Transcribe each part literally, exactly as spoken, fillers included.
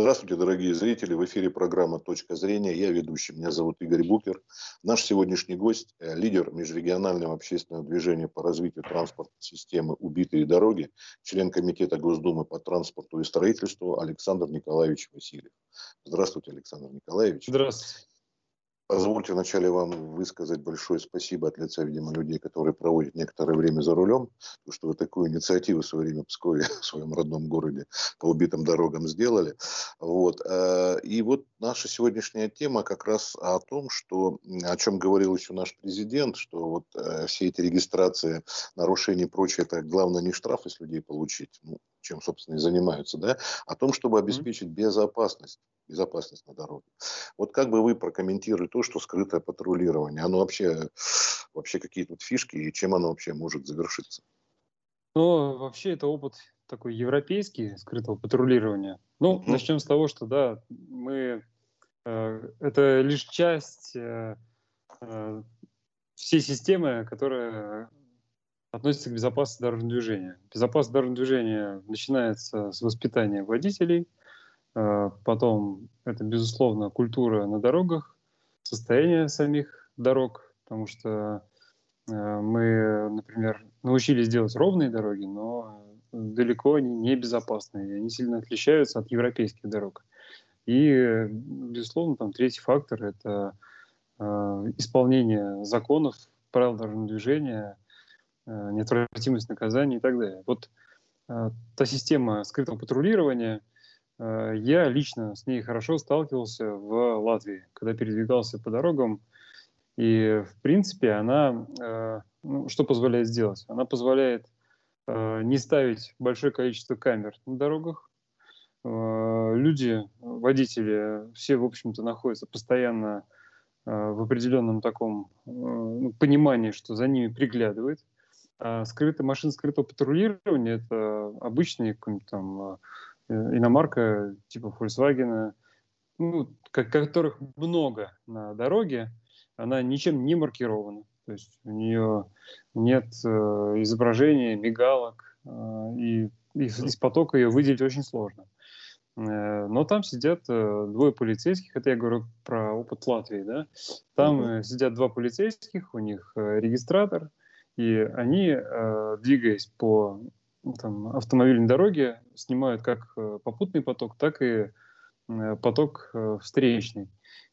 Здравствуйте, дорогие зрители. В эфире программа «Точка зрения». Я ведущий. Меня зовут Игорь Букер. Наш сегодняшний гость – лидер межрегионального общественного движения по развитию транспортной системы «Убитые дороги», член Комитета Госдумы по транспорту и строительству Александр Николаевич Васильев. Здравствуйте, Александр Николаевич. Здравствуйте. Позвольте вначале вам высказать большое спасибо от лица, видимо, людей, которые проводят некоторое время за рулем, потому что вы такую инициативу в свое время в Пскове, в своем родном городе, по убитым дорогам сделали. Вот. И вот наша сегодняшняя тема как раз о том, что, о чем говорил еще наш президент, что вот все эти регистрации, нарушения и прочее, это главное не штрафы с людей получить, ну, чем, собственно, и занимаются, да, о том, чтобы обеспечить безопасность. безопасность на дороге. Вот как бы вы прокомментировали то, что скрытое патрулирование, оно вообще, вообще какие тут фишки и чем оно вообще может завершиться? Ну, вообще это опыт такой европейский, скрытого патрулирования. Ну, mm-hmm. начнем с того, что, да, мы... Э, это лишь часть э, э, всей системы, которая относится к безопасности дорожного движения. Безопасность дорожного движения начинается с воспитания водителей. Потом это, безусловно, культура на дорогах, состояние самих дорог, потому что мы, например, научились делать ровные дороги, но далеко они не безопасные, они сильно отличаются от европейских дорог. И, безусловно, там третий фактор – это исполнение законов, правил дорожного движения, неотвратимость наказаний и так далее. Вот та система скрытого патрулирования, я лично с ней хорошо сталкивался в Латвии, когда передвигался по дорогам. И, в принципе, она ну, что позволяет сделать? Она позволяет не ставить большое количество камер на дорогах. Люди, водители, все, в общем-то, находятся постоянно в определенном таком понимании, что за ними приглядывают. А скрытая машина скрытого патрулирования – это обычные какие-нибудь там... иномарка типа Volkswagen, ну, которых много на дороге, она ничем не маркирована. То есть у нее нет э, изображения, мигалок, э, и из, из потока ее выделить очень сложно. Э, но там сидят э, двое полицейских, это я говорю про опыт Латвии, да? Там mm-hmm. сидят два полицейских, у них э, регистратор, и они, э, двигаясь по... Там, автомобильные дороги снимают как попутный поток, так и поток встречный.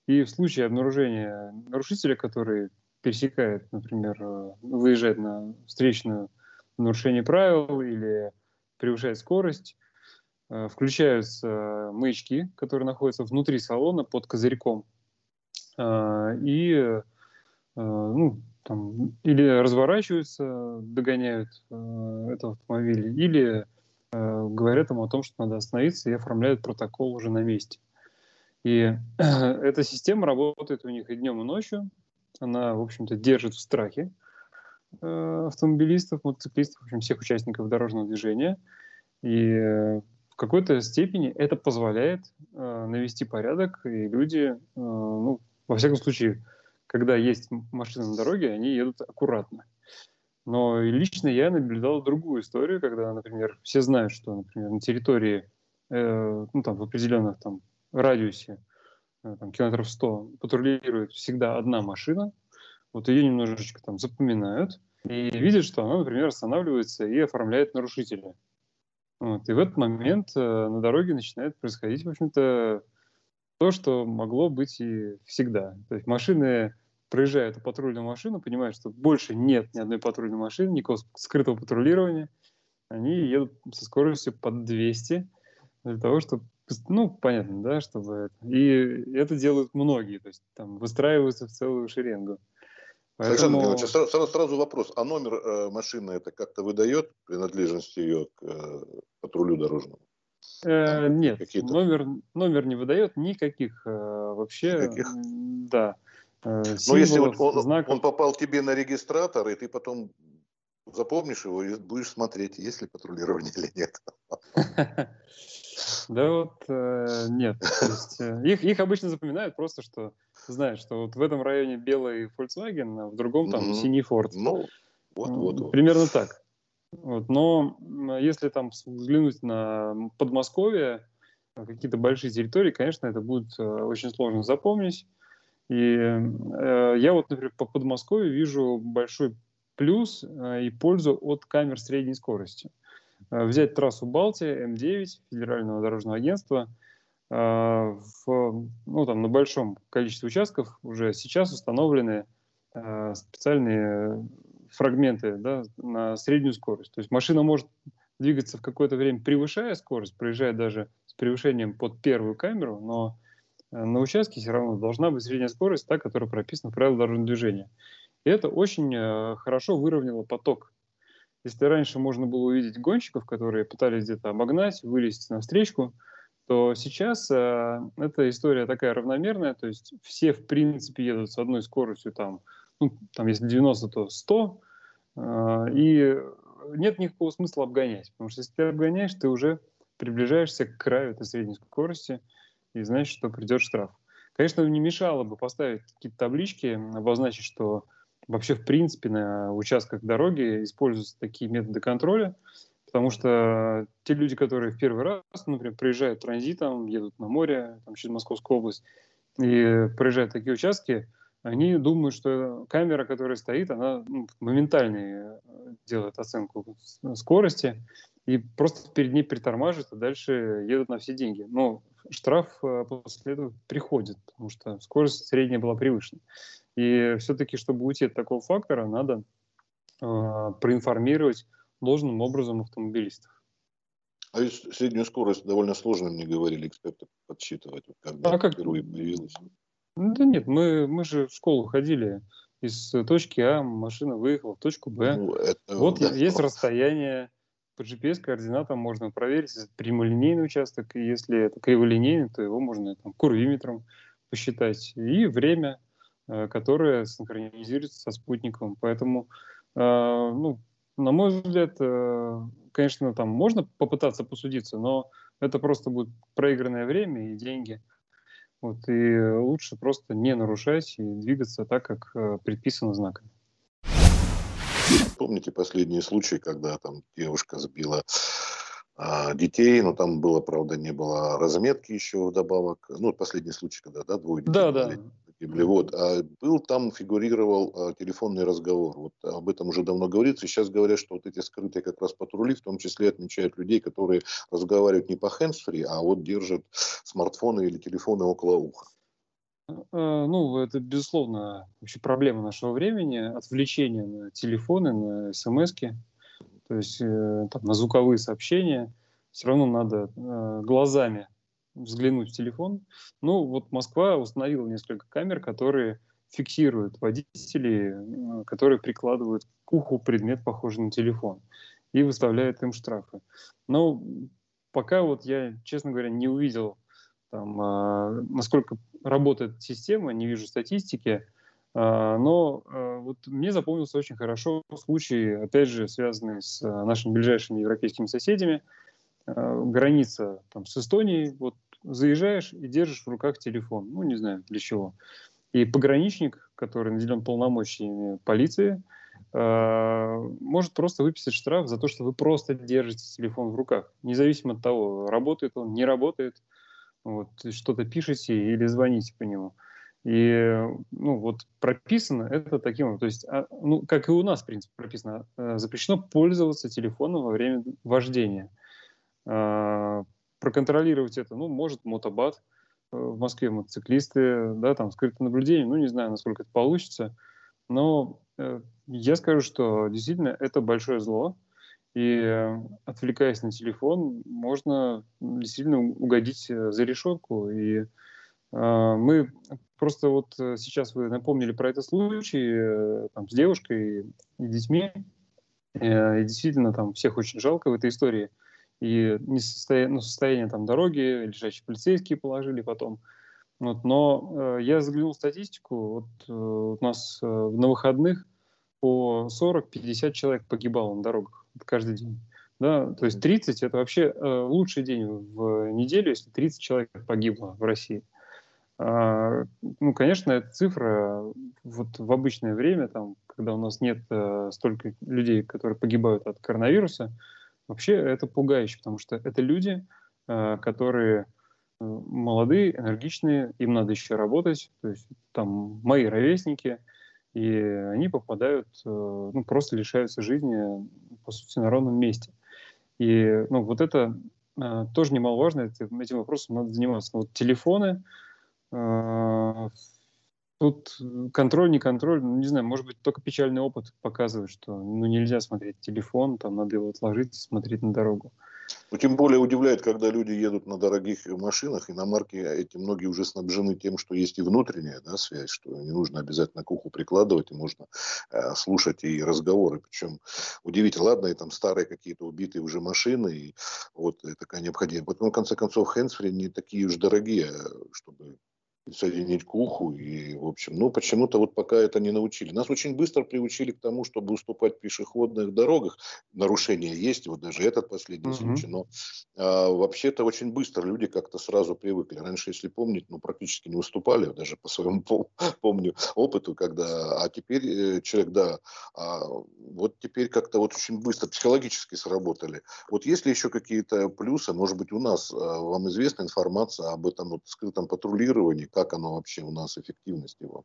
И в случае обнаружения нарушителя, который пересекает, например, выезжает на встречную нарушение правил или превышает скорость, включаются маячки, которые находятся внутри салона под козырьком. И, ну, там, или разворачиваются, догоняют э, этого автомобиля, или э, говорят ему о том, что надо остановиться, и оформляют протокол уже на месте. И э, эта система работает у них и днем, и ночью. Она, в общем-то, держит в страхе э, автомобилистов, мотоциклистов, в общем, всех участников дорожного движения. И э, в какой-то степени это позволяет э, навести порядок, и люди, э, ну, во всяком случае, когда есть машины на дороге, они едут аккуратно. Но лично я наблюдал другую историю, когда, например, все знают, что, например, на территории, э, ну, там, в определенном там, радиусе, э, там, километров сто, патрулирует всегда одна машина. Вот ее немножечко там запоминают и видят, что она, например, останавливается и оформляет нарушителя. Вот. И в этот момент э, на дороге начинает происходить, в общем-то, то, что могло быть и всегда. То есть машины проезжают патрульную машину, понимают, что больше нет ни одной патрульной машины, никакого скрытого патрулирования. Они едут со скоростью под двести для того, чтобы, ну, понятно, да, чтобы... И это делают многие, то есть там выстраиваются в целую шеренгу. Поэтому... Александр Николаевич, сразу, сразу вопрос. А номер э, машины это как-то выдает принадлежность ее к э, патрулю дорожному? Э, нет, номер, номер не выдает никаких э, вообще. Никаких? Да. Э, символов, но если вот он, знаков... он попал тебе на регистратор, и ты потом запомнишь его и будешь смотреть, есть ли патрулирование или нет. Да вот нет. Их обычно запоминают просто, что знают, что вот в этом районе белый Volkswagen, а в другом там синий Ford. Примерно так. Вот, но если там взглянуть на Подмосковье, какие-то большие территории, конечно, это будет очень сложно запомнить. И э, я вот, например, по Подмосковью вижу большой плюс э, и пользу от камер средней скорости. Э, взять трассу Балтия, эм девять, Федерального дорожного агентства, э, в, ну, там, на большом количестве участков уже сейчас установлены э, специальные фрагменты, да, на среднюю скорость. То есть машина может двигаться в какое-то время, превышая скорость, проезжая даже с превышением под первую камеру, но на участке все равно должна быть средняя скорость, та, которая прописана в правилах дорожного движения. И это очень хорошо выровняло поток. Если раньше можно было увидеть гонщиков, которые пытались где-то обогнать, вылезть навстречу, то сейчас э, эта история такая равномерная, то есть все, в принципе, едут с одной скоростью, там, ну, там если девяносто, то сто, э, и нет никакого смысла обгонять, потому что если ты обгоняешь, ты уже приближаешься к краю этой средней скорости, и значит, что придет штраф. Конечно, не мешало бы поставить какие-то таблички, обозначить, что вообще в принципе на участках дороги используются такие методы контроля, потому что те люди, которые в первый раз, например, проезжают транзитом, едут на море, там, через Московскую область, и проезжают такие участки, они думают, что камера, которая стоит, она ну, моментально делает оценку скорости и просто перед ней притормаживает, а дальше едут на все деньги. Но штраф после этого приходит, потому что скорость средняя была превышена. И все-таки, чтобы уйти от такого фактора, надо э, проинформировать должным образом автомобилистов. А ведь среднюю скорость довольно сложно, мне говорили эксперты, подсчитывать, когда а как... впервые появилась. Да нет, мы, мы же в школу ходили. Из точки А машина выехала в точку Б. Ну, это, вот да, есть класс. Расстояние. По джи пи эс-координатам можно проверить, если это прямолинейный участок, и если это криволинейный, то его можно там, курвиметром посчитать. И время, которое синхронизируется со спутником. Поэтому, э, ну, на мой взгляд, э, конечно, там можно попытаться посудиться, но это просто будет проигранное время и деньги. Вот, и лучше просто не нарушать и двигаться так, как э, предписано знаками. Помните последний случай, когда там девушка сбила а, детей, но там было, правда, не было разметки еще вдобавок. Ну, последний случай, когда, да, двое детей да, были, да. Погибли. Вот. А был там, фигурировал а, телефонный разговор. Вот об этом уже давно говорится. И сейчас говорят, что вот эти скрытые как раз патрули, в том числе отмечают людей, которые разговаривают не по хэндсфри, а вот держат смартфоны или телефоны около уха. Ну, это, безусловно, вообще проблема нашего времени, отвлечение на телефоны, на смски, то есть э, там, на звуковые сообщения. Все равно надо э, глазами взглянуть в телефон. Ну, вот Москва установила несколько камер, которые фиксируют водителей, э, которые прикладывают к уху предмет, похожий на телефон, и выставляют им штрафы. Но пока вот я, честно говоря, не увидел, там, э, насколько работает система, не вижу статистики, но вот мне запомнился очень хорошо случай, опять же, связанный с нашими ближайшими европейскими соседями. Граница там, с Эстонией, вот заезжаешь и держишь в руках телефон, ну не знаю для чего. И пограничник, который наделен полномочиями полиции, может просто выписать штраф за то, что вы просто держите телефон в руках, независимо от того, работает он, не работает. Вот, что-то пишете или звоните по нему. И ну, вот прописано это таким, то есть, ну, как и у нас, в принципе, прописано, запрещено пользоваться телефоном во время вождения. Проконтролировать это, ну, может мотобат, в Москве мотоциклисты, да, там, скрытое наблюдение, ну, не знаю, насколько это получится, но я скажу, что действительно это большое зло. И, отвлекаясь на телефон, можно действительно угодить за решетку. И э, мы просто вот сейчас вы напомнили про этот случай э, там, с девушкой и детьми. Э, и действительно, там всех очень жалко в этой истории. И не состоя... ну, состояние там, дороги, лежачие полицейские положили потом. Вот, но э, я заглянул в статистику. Вот, э, у нас э, на выходных по сорок-пятьдесят человек погибало на дорогах. Каждый день. Да? То есть тридцать это вообще э, лучший день в неделю, если тридцать человек погибло в России. А, ну, конечно, эта цифра вот в обычное время, там, когда у нас нет э, столько людей, которые погибают от коронавируса, вообще это пугающе, потому что это люди, э, которые молодые, энергичные, им надо еще работать, то есть там мои ровесники, и они попадают, ну, просто лишаются жизни, по сути, на ровном месте. И, ну, вот это тоже немаловажно, этим вопросом надо заниматься. Вот телефоны, тут контроль, не контроль, ну, не знаю, может быть, только печальный опыт показывает, что, ну, нельзя смотреть телефон, там надо его отложить, смотреть на дорогу. Ну, тем более удивляет, когда люди едут на дорогих машинах, иномарки эти многие уже снабжены тем, что есть и внутренняя, да, связь, что не нужно обязательно к уху прикладывать, и можно э, слушать и разговоры. Причем удивительно, ладно, и там старые какие-то убитые уже машины, и вот такая необходимость. Поэтому, в конце концов, хэндсфри не такие уж дорогие, чтобы соединить к уху, и, в общем, ну, почему-то вот пока это не научили. Нас очень быстро приучили к тому, чтобы уступать в пешеходных дорогах. Нарушения есть, вот даже этот последний [S2] Uh-huh. [S1] Случай, но а, вообще-то очень быстро люди как-то сразу привыкли. Раньше, если помнить, ну, практически не уступали, даже по своему, помню, опыту, когда, а теперь человек, да, а вот теперь как-то вот очень быстро психологически сработали. Вот есть ли еще какие-то плюсы, может быть, у нас, вам известна информация об этом вот скрытом патрулировании, как оно вообще у нас, эффективность его?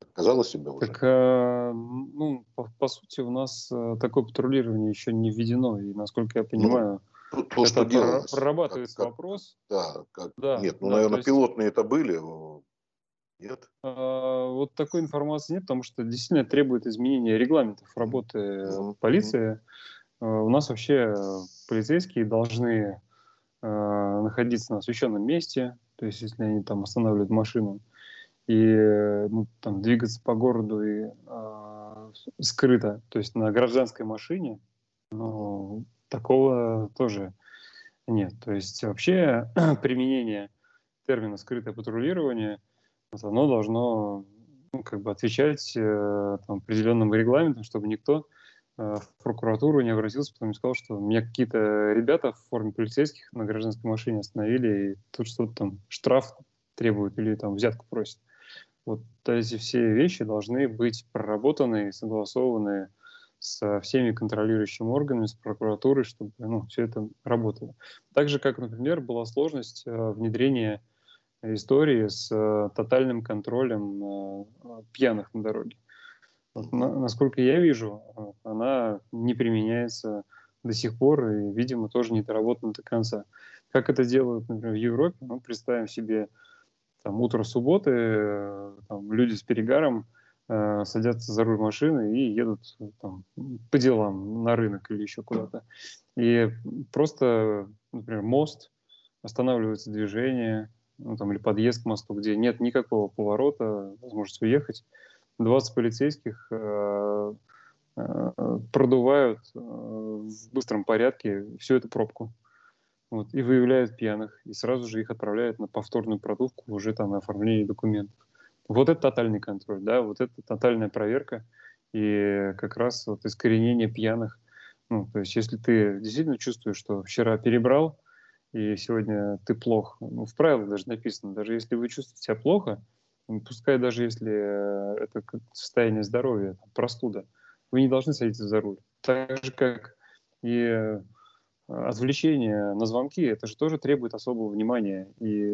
Показало себя уже? Так, э, ну, по, по сути, у нас э, такое патрулирование еще не введено. И, насколько я понимаю, ну, то, что делалось, прорабатывается как, как, вопрос. Да, как, да, нет, ну, да, наверное, есть пилотные это были. Нет? Э, вот такой информации нет, потому что действительно требует изменения регламентов работы mm-hmm. полиции. Э, у нас вообще полицейские должны э, находиться на освещенном месте. То есть, если они там останавливают машину и, ну, там, двигаться по городу и э, скрыто, то есть на гражданской машине, ну, такого тоже нет. То есть вообще применение термина «скрытое патрулирование», вот, оно должно, ну, как бы отвечать э, там, определенным регламентам, чтобы никто э, в прокуратуру не обратился, потом сказал, что меня какие-то ребята в форме полицейских на гражданской машине остановили, и тут что-то там штраф требуют или там взятку просят. Вот эти все вещи должны быть проработаны и согласованы со всеми контролирующими органами, с прокуратурой, чтобы, ну, все это работало. Так же, как, например, была сложность э, внедрения истории с э, тотальным контролем э, пьяных на дороге. Вот, на, насколько я вижу, она не применяется до сих пор и, видимо, тоже не доработана до конца. Как это делают, например, в Европе? Ну, представим себе, там, утро субботы, э, там, люди с перегаром э, садятся за руль машины и едут там по делам на рынок или еще куда-то. И просто, например, мост, останавливается движение, ну, там, или подъезд к мосту, где нет никакого поворота, возможность уехать. двадцать полицейских э, э, продувают э, в быстром порядке всю эту пробку, вот, и выявляют пьяных, и сразу же их отправляют на повторную продувку уже там на оформление документов. Вот это тотальный контроль, да, вот это тотальная проверка и как раз вот искоренение пьяных. Ну, то есть если ты действительно чувствуешь, что вчера перебрал и сегодня ты плох, ну, в правилах даже написано, даже если вы чувствуете себя плохо, пускай даже если это состояние здоровья, простуда, вы не должны садиться за руль. Так же, как и отвлечение на звонки, это же тоже требует особого внимания. И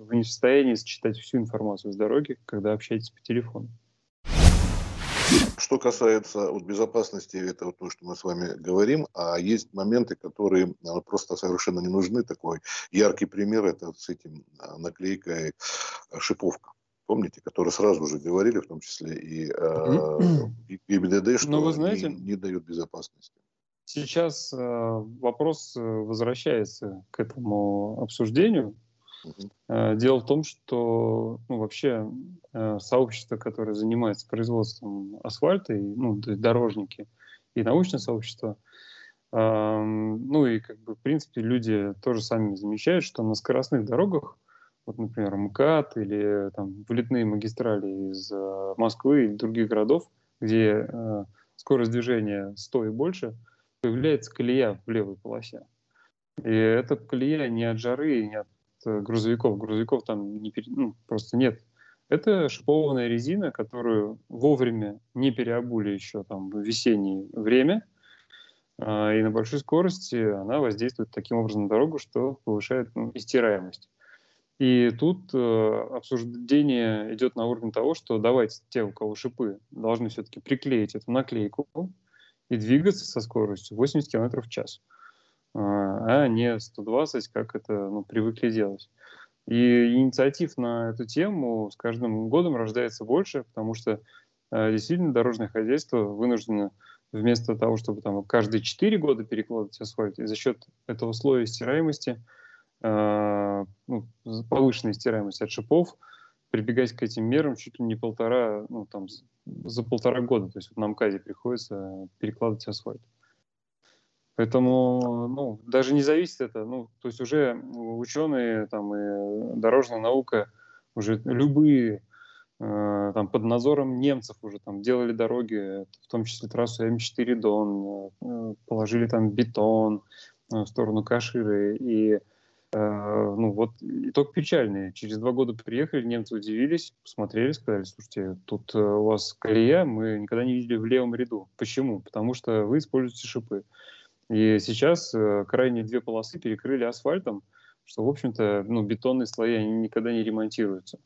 вы не в состоянии считать всю информацию с дороги, когда общаетесь по телефону. Что касается вот безопасности, это вот то, что мы с вами говорим, а есть моменты, которые просто совершенно не нужны. Такой яркий пример – это с этим наклейкой «Шиповка». Помните, которые сразу же говорили, в том числе и ГИБДД, что вы знаете, не, не дают безопасности. Сейчас э, вопрос возвращается к этому обсуждению. Uh-huh. э, дело в том, что, ну, вообще э, сообщество, которое занимается производством асфальта, и, ну, то есть дорожники и научное сообщество, э, ну и, как бы, в принципе, люди тоже сами замечают, что на скоростных дорогах, вот, например, МКАД или там вылетные магистрали из э, Москвы и других городов, где э, скорость движения сто и больше, появляется колея в левой полосе. И эта колея не от жары, не от э, грузовиков. Грузовиков там не пере... ну, просто нет. Это шипованная резина, которую вовремя не переобули еще там в весеннее время. Э, и на большой скорости она воздействует таким образом на дорогу, что повышает, ну, истираемость. И тут э, обсуждение идет на уровне того, что давайте те, у кого шипы, должны все-таки приклеить эту наклейку и двигаться со скоростью восемьдесят километров в час, э, а не сто двадцать, как это ну, привыкли делать. И инициатив на эту тему с каждым годом рождается больше, потому что э, действительно дорожное хозяйство вынуждено вместо того, чтобы там, каждые четыре года перекладывать асфальт, и за счет этого слоя стираемости, повышенная стираемость от шипов, прибегать к этим мерам чуть ли не полтора, ну, там, за полтора года. То есть вот на МКАДе приходится перекладывать асфальт. Поэтому ну, даже не зависит это. Ну, то есть уже ученые там, и дорожная наука, уже любые э, там, под надзором немцев уже там, делали дороги, в том числе трассу М четыре Дон, положили там бетон в сторону Каширы и ну вот итог печальный. Через два года приехали, немцы удивились, посмотрели, сказали: слушайте, тут у вас колея, мы никогда не видели в левом ряду. Почему? Потому что вы используете шипы. И сейчас крайние две полосы перекрыли асфальтом, что, в общем-то, ну, бетонные слои они никогда не ремонтируются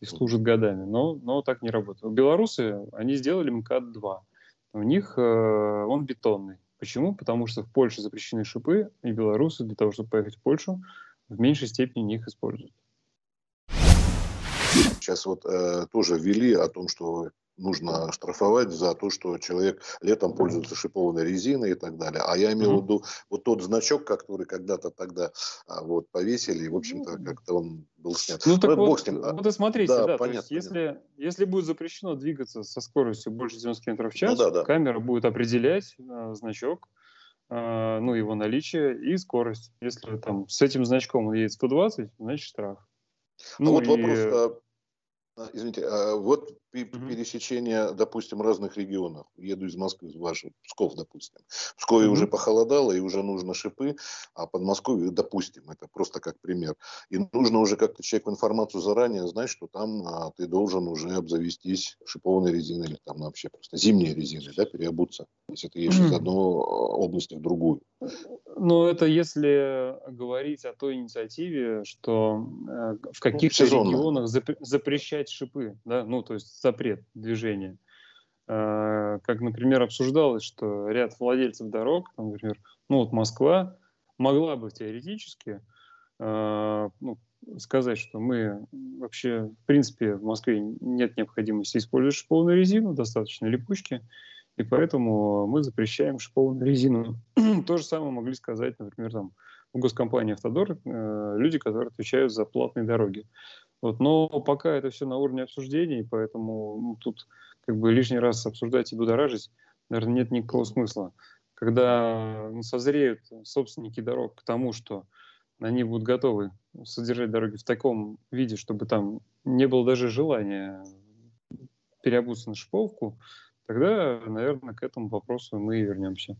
и служат годами. Но, но так не работает. Белорусы, они сделали МКАД два. У них он бетонный. Почему? Потому что в Польше запрещены шипы, и белорусы для того, чтобы поехать в Польшу, в меньшей степени их используют. Сейчас вот э, тоже ввели о том, что нужно штрафовать за то, что человек летом пользуется шипованной резиной и так далее. А я имел в виду вот тот значок, который когда-то тогда вот, повесили, и, в общем-то, как-то он был снят. Ну, так вот, вот и смотрите, да, да, понятно, то есть, если, если будет запрещено двигаться со скоростью больше девяноста километров в час, ну, да, да. камера будет определять э, значок, э, ну, его наличие и скорость. Если там с этим значком он едет сто двадцать, значит штраф. Ну, а вот и... вопрос... Извините, вот пересечение, допустим, разных регионов. Еду из Москвы, из вашего, Псков, допустим. В Пскове mm-hmm. уже похолодало, и уже нужно шипы, а Подмосковье, допустим, это просто как пример. И нужно уже как-то человеку информацию заранее знать, что там а, ты должен уже обзавестись шипованной резиной, или там вообще просто зимней резиной, да, переобуться, если ты едешь mm-hmm. из одной области в другую. Ну, это если говорить о той инициативе, что э, в каких-то сезонно. регионах запр- запрещать шипы, да, ну, то есть запрет движения. Э, как, например, обсуждалось, что ряд владельцев дорог, там, например, ну, вот Москва, могла бы теоретически э, ну, сказать, что мы вообще, в принципе, в Москве нет необходимости использовать шипованную резину, достаточно липучки, и поэтому мы запрещаем шипованную резину. То же самое могли сказать, например, там, в госкомпании «Автодор» э, люди, которые отвечают за платные дороги. Вот, но пока это все на уровне обсуждений, поэтому ну, тут как бы лишний раз обсуждать и будоражить, наверное, нет никакого смысла. Когда ну, созреют собственники дорог к тому, что они будут готовы содержать дороги в таком виде, чтобы там не было даже желания переобуться на шиповку, тогда, наверное, к этому вопросу мы и вернемся.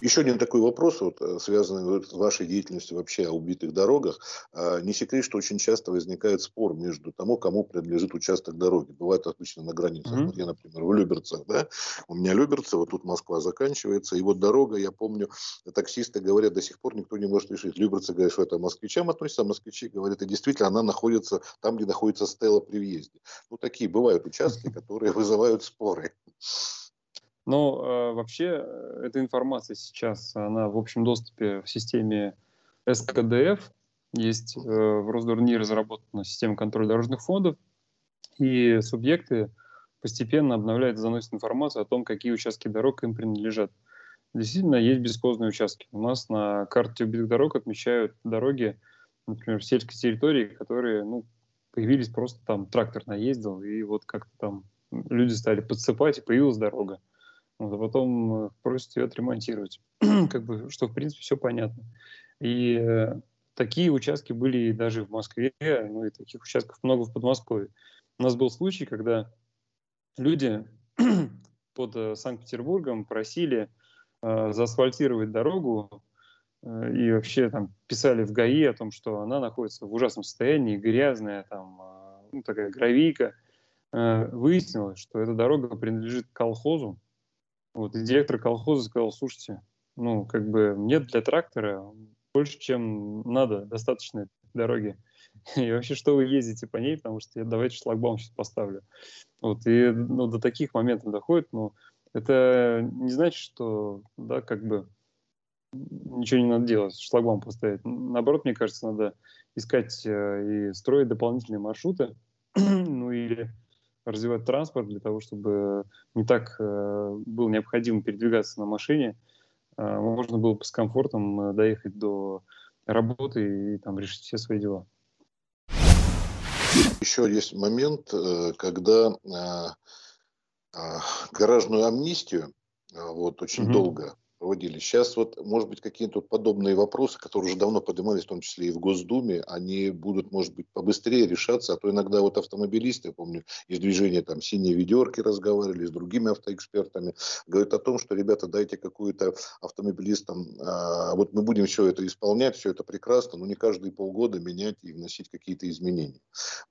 Еще один такой вопрос, вот, связанный с вашей деятельностью вообще о убитых дорогах. Не секрет, что очень часто возникает спор между тому, кому принадлежит участок дороги. Бывает обычно на границах. Mm-hmm. Вот я, например, в Люберцах, да, у меня Люберцы, вот тут Москва заканчивается, и вот дорога, я помню, таксисты говорят, до сих пор никто не может решить. Люберцы говорят, что это москвичам относится, а москвичи говорят, и действительно она находится там, где находится стела при въезде. Ну, такие бывают участки, которые вызывают споры. Но э, вообще эта информация сейчас, она в общем доступе в системе эс ка дэ эф. Есть э, в Росдорни разработана система контроля дорожных фондов, и субъекты постепенно обновляют и заносят информацию о том, какие участки дорог им принадлежат. Действительно, есть бесхозные участки. У нас на карте убитых дорог отмечают дороги, например, в сельской территории, которые ну, появились просто там, трактор наездил, и вот как-то там люди стали подсыпать, и появилась дорога. Вот, а потом просят ее отремонтировать, как бы, что, в принципе, все понятно. И э, такие участки были даже в Москве, ну и таких участков много в Подмосковье. У нас был случай, когда люди под э, Санкт-Петербургом просили э, заасфальтировать дорогу э, и вообще там писали в ГАИ о том, что она находится в ужасном состоянии, грязная, там, э, ну, такая гравийка. Э, выяснилось, что эта дорога принадлежит колхозу. Вот, и директор колхоза сказал: слушайте, ну, как бы нет для трактора больше, чем надо, достаточно дороги. И вообще, что вы ездите по ней, потому что я давайте шлагбаум сейчас поставлю. Вот, и ну, до таких моментов доходит, но это не значит, что, да, как бы ничего не надо делать, шлагбаум поставить. Наоборот, мне кажется, надо искать э, и строить дополнительные маршруты, ну или развивать транспорт для того, чтобы не так э, было необходимо передвигаться на машине, э, можно было бы с комфортом доехать до работы и там решить все свои дела. Еще есть момент, когда гаражную амнистию вот, очень mm-hmm. долго проводили. Сейчас, вот, может быть, какие-то подобные вопросы, которые уже давно поднимались, в том числе и в Госдуме, они будут, может быть, побыстрее решаться. А то иногда вот автомобилисты, я помню, из движения там «Синие ведерки» разговаривали с другими автоэкспертами, говорят о том, что, ребята, дайте какую-то автомобилистам, а, вот мы будем все это исполнять, все это прекрасно, но не каждые полгода менять и вносить какие-то изменения.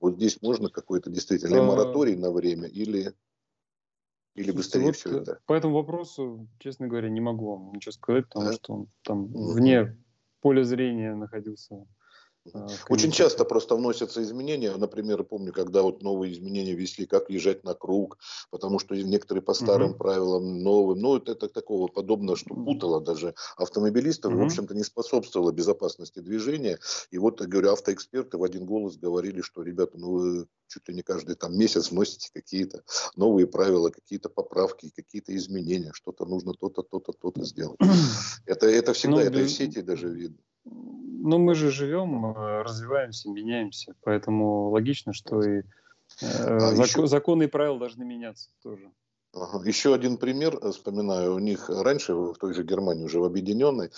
Вот здесь можно какой-то действительно мораторий на время или... Или быстрее вот все это? По этому вопросу, честно говоря, не могу вам ничего сказать, потому да? что он там mm-hmm. вне поля зрения находился. Э, Очень часто просто вносятся изменения. Например, помню, когда вот новые изменения ввели, как езжать на круг, потому что некоторые по старым mm-hmm. правилам, новым. Ну, это, это такого подобного, что путало даже автомобилистов, mm-hmm. в общем-то, не способствовало безопасности движения. И вот, я говорю, автоэксперты в один голос говорили, что, ребята, ну вы... чуть ли не каждый там месяц вносите какие-то новые правила, какие-то поправки, какие-то изменения, что-то нужно то-то, то-то, то-то сделать. Это, это всегда, ну, это и в сети даже видно. Ну, мы же живем, развиваемся, меняемся, поэтому логично, что и э, а зак еще... законы и правила должны меняться тоже. Ага. Еще один пример, вспоминаю, у них раньше, в той же Германии, уже в Объединенной,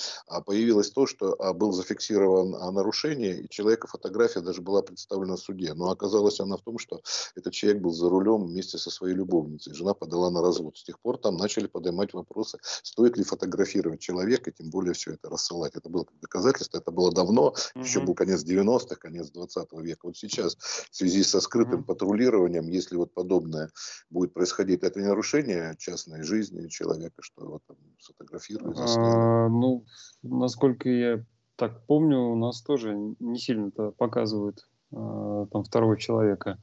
появилось то, что был зафиксирован нарушение, и человека фотография даже была представлена в суде. Но оказалось она в том, что этот человек был за рулем вместе со своей любовницей. Жена подала на развод. С тех пор там начали поднимать вопросы, стоит ли фотографировать человека, тем более все это рассылать. Это было как доказательство, это было давно, mm-hmm. еще был конец девяностых, конец двадцатого века. Вот сейчас в связи со скрытым mm-hmm. патрулированием, если вот подобное будет происходить, это не нарушение, частной жизни человека, что его там сфотографируют? А, ну, насколько я так помню, у нас тоже не сильно-то показывают а, там второго человека.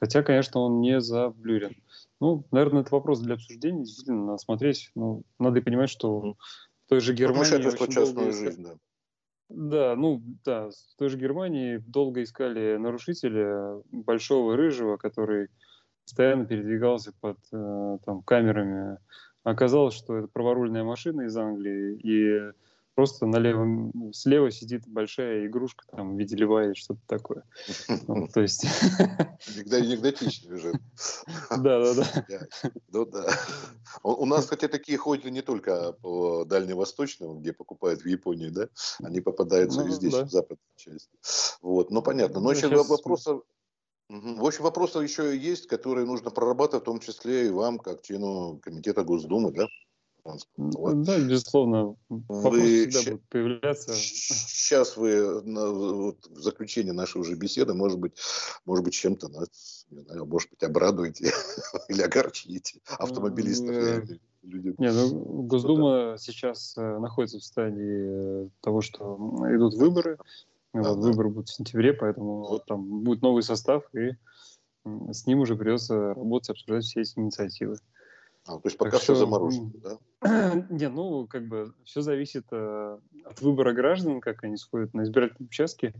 Хотя, конечно, он не заблюрен. Ну, наверное, это вопрос для обсуждения. Действительно, надо смотреть. Ну, надо и понимать, что mm. в той же Германии... Очень частную долго... жизнь, да. Да, ну, да. В той же Германии долго искали нарушителя, большого рыжего, который... постоянно передвигался под э, там, камерами. Оказалось, что это праворульная машина из Англии, и просто налево, слева сидит большая игрушка там, в виде льва или что-то такое. То есть... Анекдотично уже. Да, да, да. Ну да. У нас, кстати, такие ходят не только по дальневосточному, где покупают в Японии, да? Они попадаются везде, в западной части. Вот, ну понятно. Но еще вопрос... В общем, вопросы еще есть, которые нужно прорабатывать, в том числе и вам, как члену комитета Госдумы, да? Вот. Да, безусловно. Вы всегда будут появляться. Сейчас вы на, вот, в заключение нашей уже беседы, может быть, может быть чем-то нас, не знаю, может быть, обрадуете или огорчите автомобилистов. Люди... Нет, ну, Госдума сейчас находится в стадии того, что идут выборы. Вот, выборы будут в сентябре, поэтому вот. Там будет новый состав, и с ним уже придется работать, обсуждать все эти инициативы. А, то есть пока так все заморожено, да? Не, ну, как бы все зависит э, от выбора граждан, как они сходят на избирательные участки,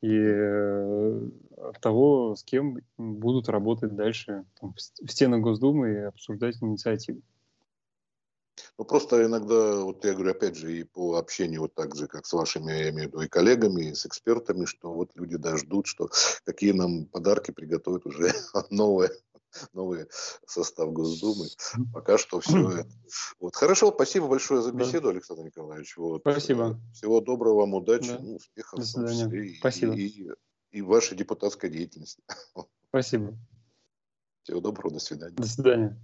и э, от того, с кем будут работать дальше там, в стенах Госдумы и обсуждать инициативы. Ну, просто иногда, вот я говорю, опять же, и по общению вот так же, как с вашими, я имею в виду, и коллегами, и с экспертами, что вот люди да, ждут, что какие нам подарки приготовят уже новые, новый состав Госдумы. Пока что все это. Вот. Хорошо, спасибо большое за беседу, Александр Николаевич. Вот. Спасибо. Всего доброго вам, удачи, да. ну, успехов. До свидания. И, спасибо. И, и, и вашей депутатской деятельности. Спасибо. Всего доброго, до свидания. До свидания.